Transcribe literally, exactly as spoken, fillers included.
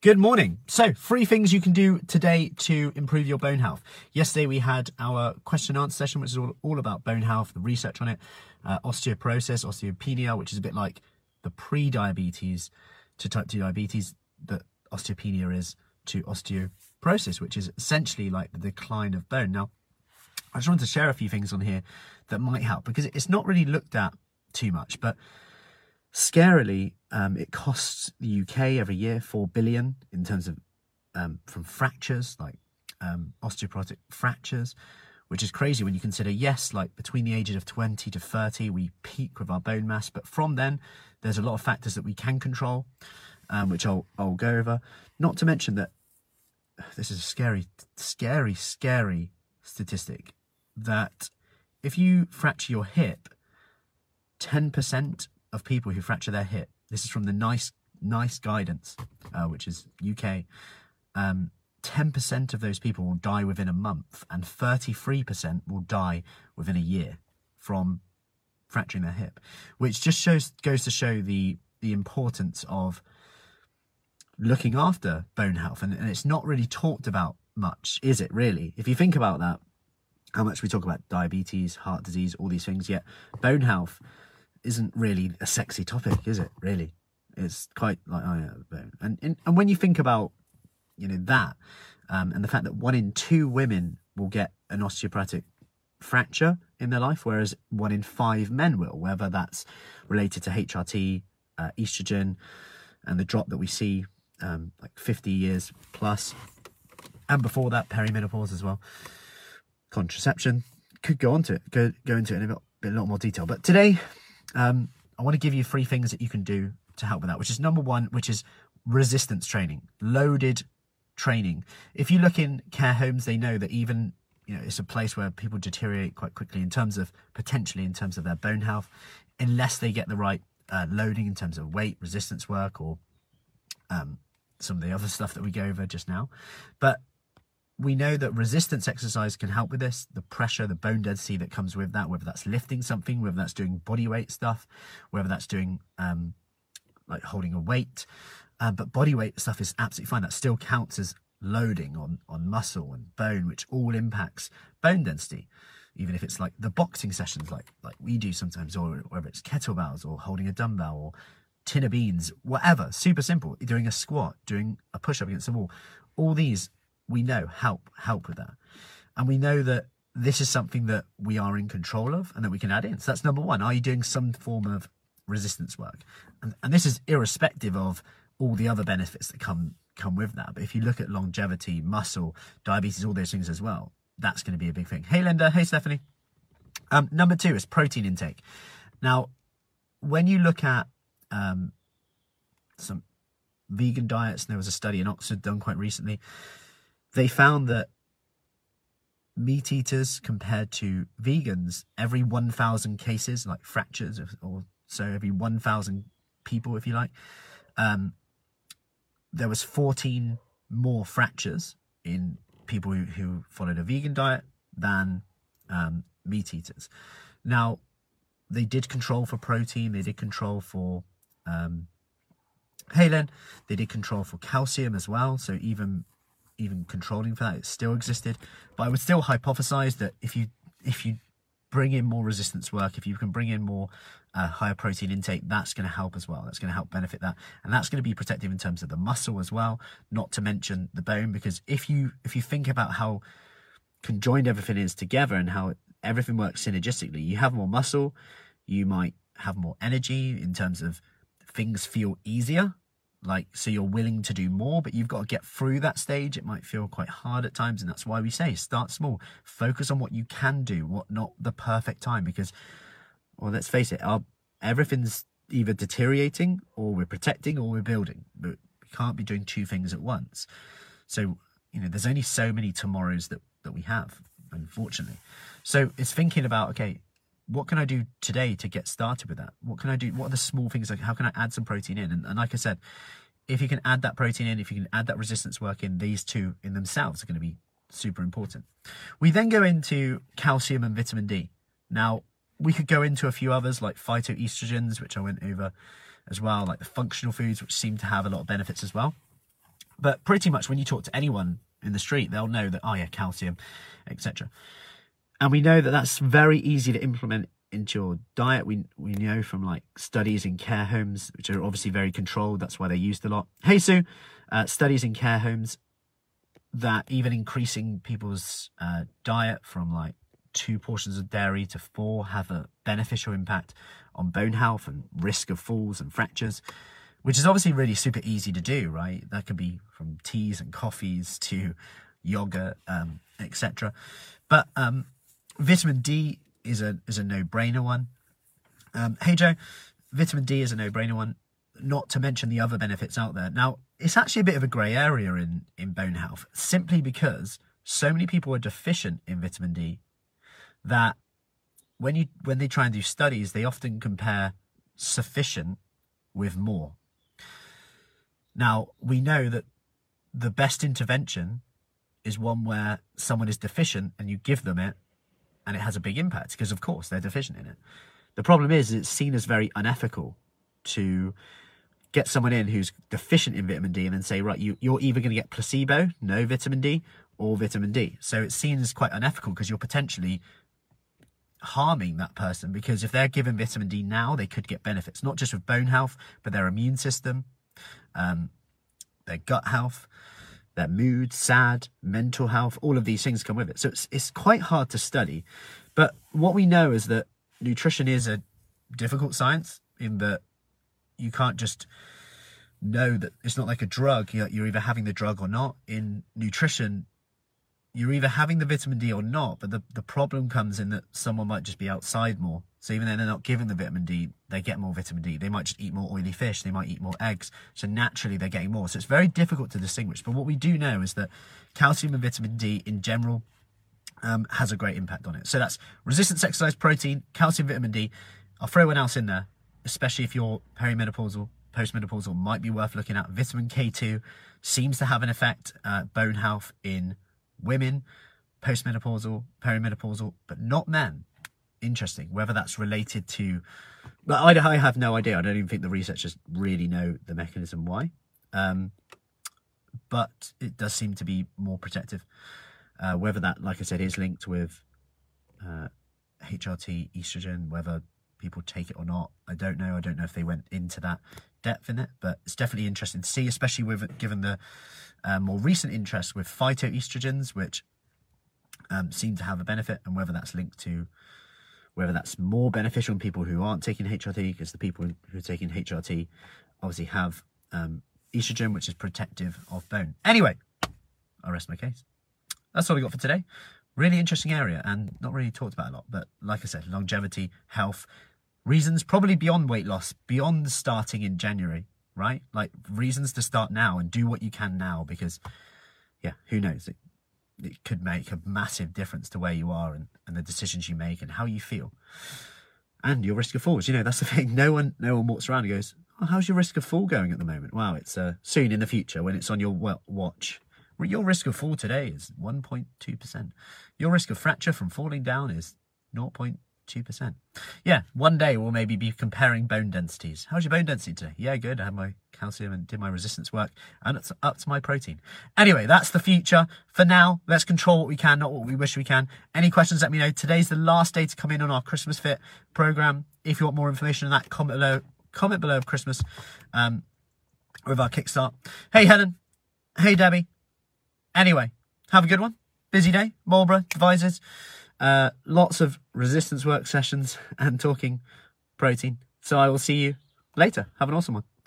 Good morning. So, three things you can do today to improve your bone health. Yesterday we had our question and answer session, which is all, all about bone health, the research on it, uh, osteoporosis, osteopenia, which is a bit like the pre-diabetes to type two diabetes that osteopenia is to osteoporosis, which is essentially like the decline of bone. Now, I just wanted to share a few things on here that might help because it's not really looked at too much, but scarily, um, it costs the U K every year four billion in terms of um, from fractures, like um, osteoporotic fractures, which is crazy when you consider, yes, like between the ages of twenty to thirty, we peak with our bone mass. But from then, there's a lot of factors that we can control, um, which I'll, I'll go over. Not to mention that this is a scary, scary, scary statistic that if you fracture your hip, ten percent of people who fracture their hip. This is from the NICE NICE guidance, uh, which is U K. Um, ten percent of those people will die within a month and thirty-three percent will die within a year from fracturing their hip, which just shows goes to show the, the importance of looking after bone health. And, and it's not really talked about much, is it really? If you think about that, how much we talk about diabetes, heart disease, all these things, yet bone health isn't really a sexy topic, is it? Really, it's quite like oh yeah, bone. And, and and when you think about you know that, um, and the fact that one in two women will get an osteoporotic fracture in their life, whereas one in five men will, whether that's related to H R T, uh, estrogen, and the drop that we see um, like fifty years plus, and before that perimenopause as well, contraception. Could go on to it, go go into it in a bit, a lot more detail, but today. Um, I want to give you three things that you can do to help with that, which is number one, which is resistance training, loaded training. If you look in care homes, they know that even, you know, it's a place where people deteriorate quite quickly in terms of potentially in terms of their bone health, unless they get the right uh, loading in terms of weight, resistance work, or um, some of the other stuff that we go over just now. But we know that resistance exercise can help with this, the pressure, the bone density that comes with that, whether that's lifting something, whether that's doing body weight stuff, whether that's doing um, like holding a weight. Uh, but body weight stuff is absolutely fine. That still counts as loading on, on muscle and bone, which all impacts bone density. Even if it's like the boxing sessions like, like we do sometimes, or whether it's kettlebells or holding a dumbbell or tin of beans, whatever, super simple. Doing a squat, doing a push-up against the wall, all these we know help help with that. And we know that this is something that we are in control of and that we can add in. So that's number one. Are you doing some form of resistance work? And, and this is irrespective of all the other benefits that come come with that. But if you look at longevity, muscle, diabetes, all those things as well, that's going to be a big thing. Hey, Linda. Hey, Stephanie. Um, number two is protein intake. Now, when you look at um, some vegan diets, and there was a study in Oxford done quite recently, they found that meat eaters compared to vegans, every one thousand cases, like fractures or so, every one thousand people, if you like, um, there was fourteen more fractures in people who, who followed a vegan diet than um, meat eaters. Now, they did control for protein, they did control for... Um, hey, Len, they did control for calcium as well, so even... even controlling for that, it still existed. But I would still hypothesize that if you if you bring in more resistance work, if you can bring in more uh, higher protein intake, that's going to help as well. That's going to help benefit that. And that's going to be protective in terms of the muscle as well, not to mention the bone, because if you if you think about how conjoined everything is together and how everything works synergistically, you have more muscle, you might have more energy in terms of things feel easier. Like, so you're willing to do more, but you've got to get through that stage. It might feel quite hard at times. And that's why we say start small, focus on what you can do, what not the perfect time, because, well, let's face it, our, everything's either deteriorating or we're protecting or we're building, but we can't be doing two things at once. So, you know, there's only so many tomorrows that, that we have, unfortunately. So it's thinking about, okay, what can I do today to get started with that? What can I do? What are the small things? Like, how can I add some protein in? And, and like I said, if you can add that protein in, if you can add that resistance work in, these two in themselves are going to be super important. We then go into calcium and vitamin D. Now, we could go into a few others like phytoestrogens, which I went over as well, like the functional foods, which seem to have a lot of benefits as well. But pretty much when you talk to anyone in the street, they'll know that, oh yeah, calcium, et cetera. And we know that that's very easy to implement into your diet. We we know from like studies in care homes, which are obviously very controlled. That's why they're used a lot. Hey Sue, uh, studies in care homes that even increasing people's uh, diet from like two portions of dairy to four have a beneficial impact on bone health and risk of falls and fractures, which is obviously really super easy to do, right? That could be from teas and coffees to yoga, um, et cetera. But um, vitamin D is a is a no-brainer one. Um, hey Joe, vitamin D is a no-brainer one, not to mention the other benefits out there. Now, it's actually a bit of a grey area in, in bone health, simply because so many people are deficient in vitamin D that when you when they try and do studies, they often compare sufficient with more. Now, we know that the best intervention is one where someone is deficient and you give them it and it has a big impact because, of course, they're deficient in it. The problem is it's seen as very unethical to get someone in who's deficient in vitamin D and then say, right, you, you're either going to get placebo, no vitamin D, or vitamin D. So it's seen as quite unethical because you're potentially harming that person, because if they're given vitamin D now, they could get benefits, not just with bone health, but their immune system, um, their gut health, their mood, sad, mental health, all of these things come with it. So it's it's quite hard to study. But what we know is that nutrition is a difficult science in that you can't just know that it's not like a drug. You're either having the drug or not. In nutrition, you're either having the vitamin D or not, but the, the problem comes in that someone might just be outside more. So even though they're not given the vitamin D, they get more vitamin D. They might just eat more oily fish. They might eat more eggs. So naturally they're getting more. So it's very difficult to distinguish. But what we do know is that calcium and vitamin D in general um, has a great impact on it. So that's resistance, exercise, protein, calcium, vitamin D. I'll throw one else in there, especially if you're perimenopausal, postmenopausal, might be worth looking at. Vitamin K two seems to have an effect, uh, bone health in women, postmenopausal, perimenopausal, but not men. Interesting. Whether that's related to, well, I, I have no idea. I don't even think the researchers really know the mechanism why. Um, but it does seem to be more protective. Uh, whether that, like I said, is linked with uh, H R T, estrogen, whether people take it or not, I don't know. I don't know if they went into that depth in it, but it's definitely interesting to see, especially with given the uh, more recent interest with phytoestrogens, which um, seem to have a benefit, and whether that's linked to whether that's more beneficial in people who aren't taking H R T, because the people who are taking H R T obviously have um, estrogen, which is protective of bone. Anyway, I rest my case. That's all I got for today. Really interesting area and not really talked about a lot, but like I said, longevity, health, reasons probably beyond weight loss, beyond starting in January, right? Like reasons to start now and do what you can now, because yeah, who knows? It, it could make a massive difference to where you are and, and the decisions you make and how you feel and your risk of falls. You know, that's the thing. No one, no one walks around and goes, oh, how's your risk of fall going at the moment? Wow, it's uh, soon in the future when it's on your watch. Your risk of fall today is one point two percent. Your risk of fracture from falling down is zero point two percent. Yeah, one day we'll maybe be comparing bone densities. How's your bone density today? Yeah, good. I had my calcium and did my resistance work and it's up to my protein. Anyway, that's the future. For now, let's control what we can, not what we wish we can. Any questions, let me know. Today's the last day to come in on our Christmas Fit program. If you want more information on that, comment below, comment below of Christmas um, with our Kickstart. Hey, Helen. Hey, Debbie. Anyway, have a good one. Busy day, Marlborough, Devices, uh, lots of resistance work sessions and talking protein. So I will see you later. Have an awesome one.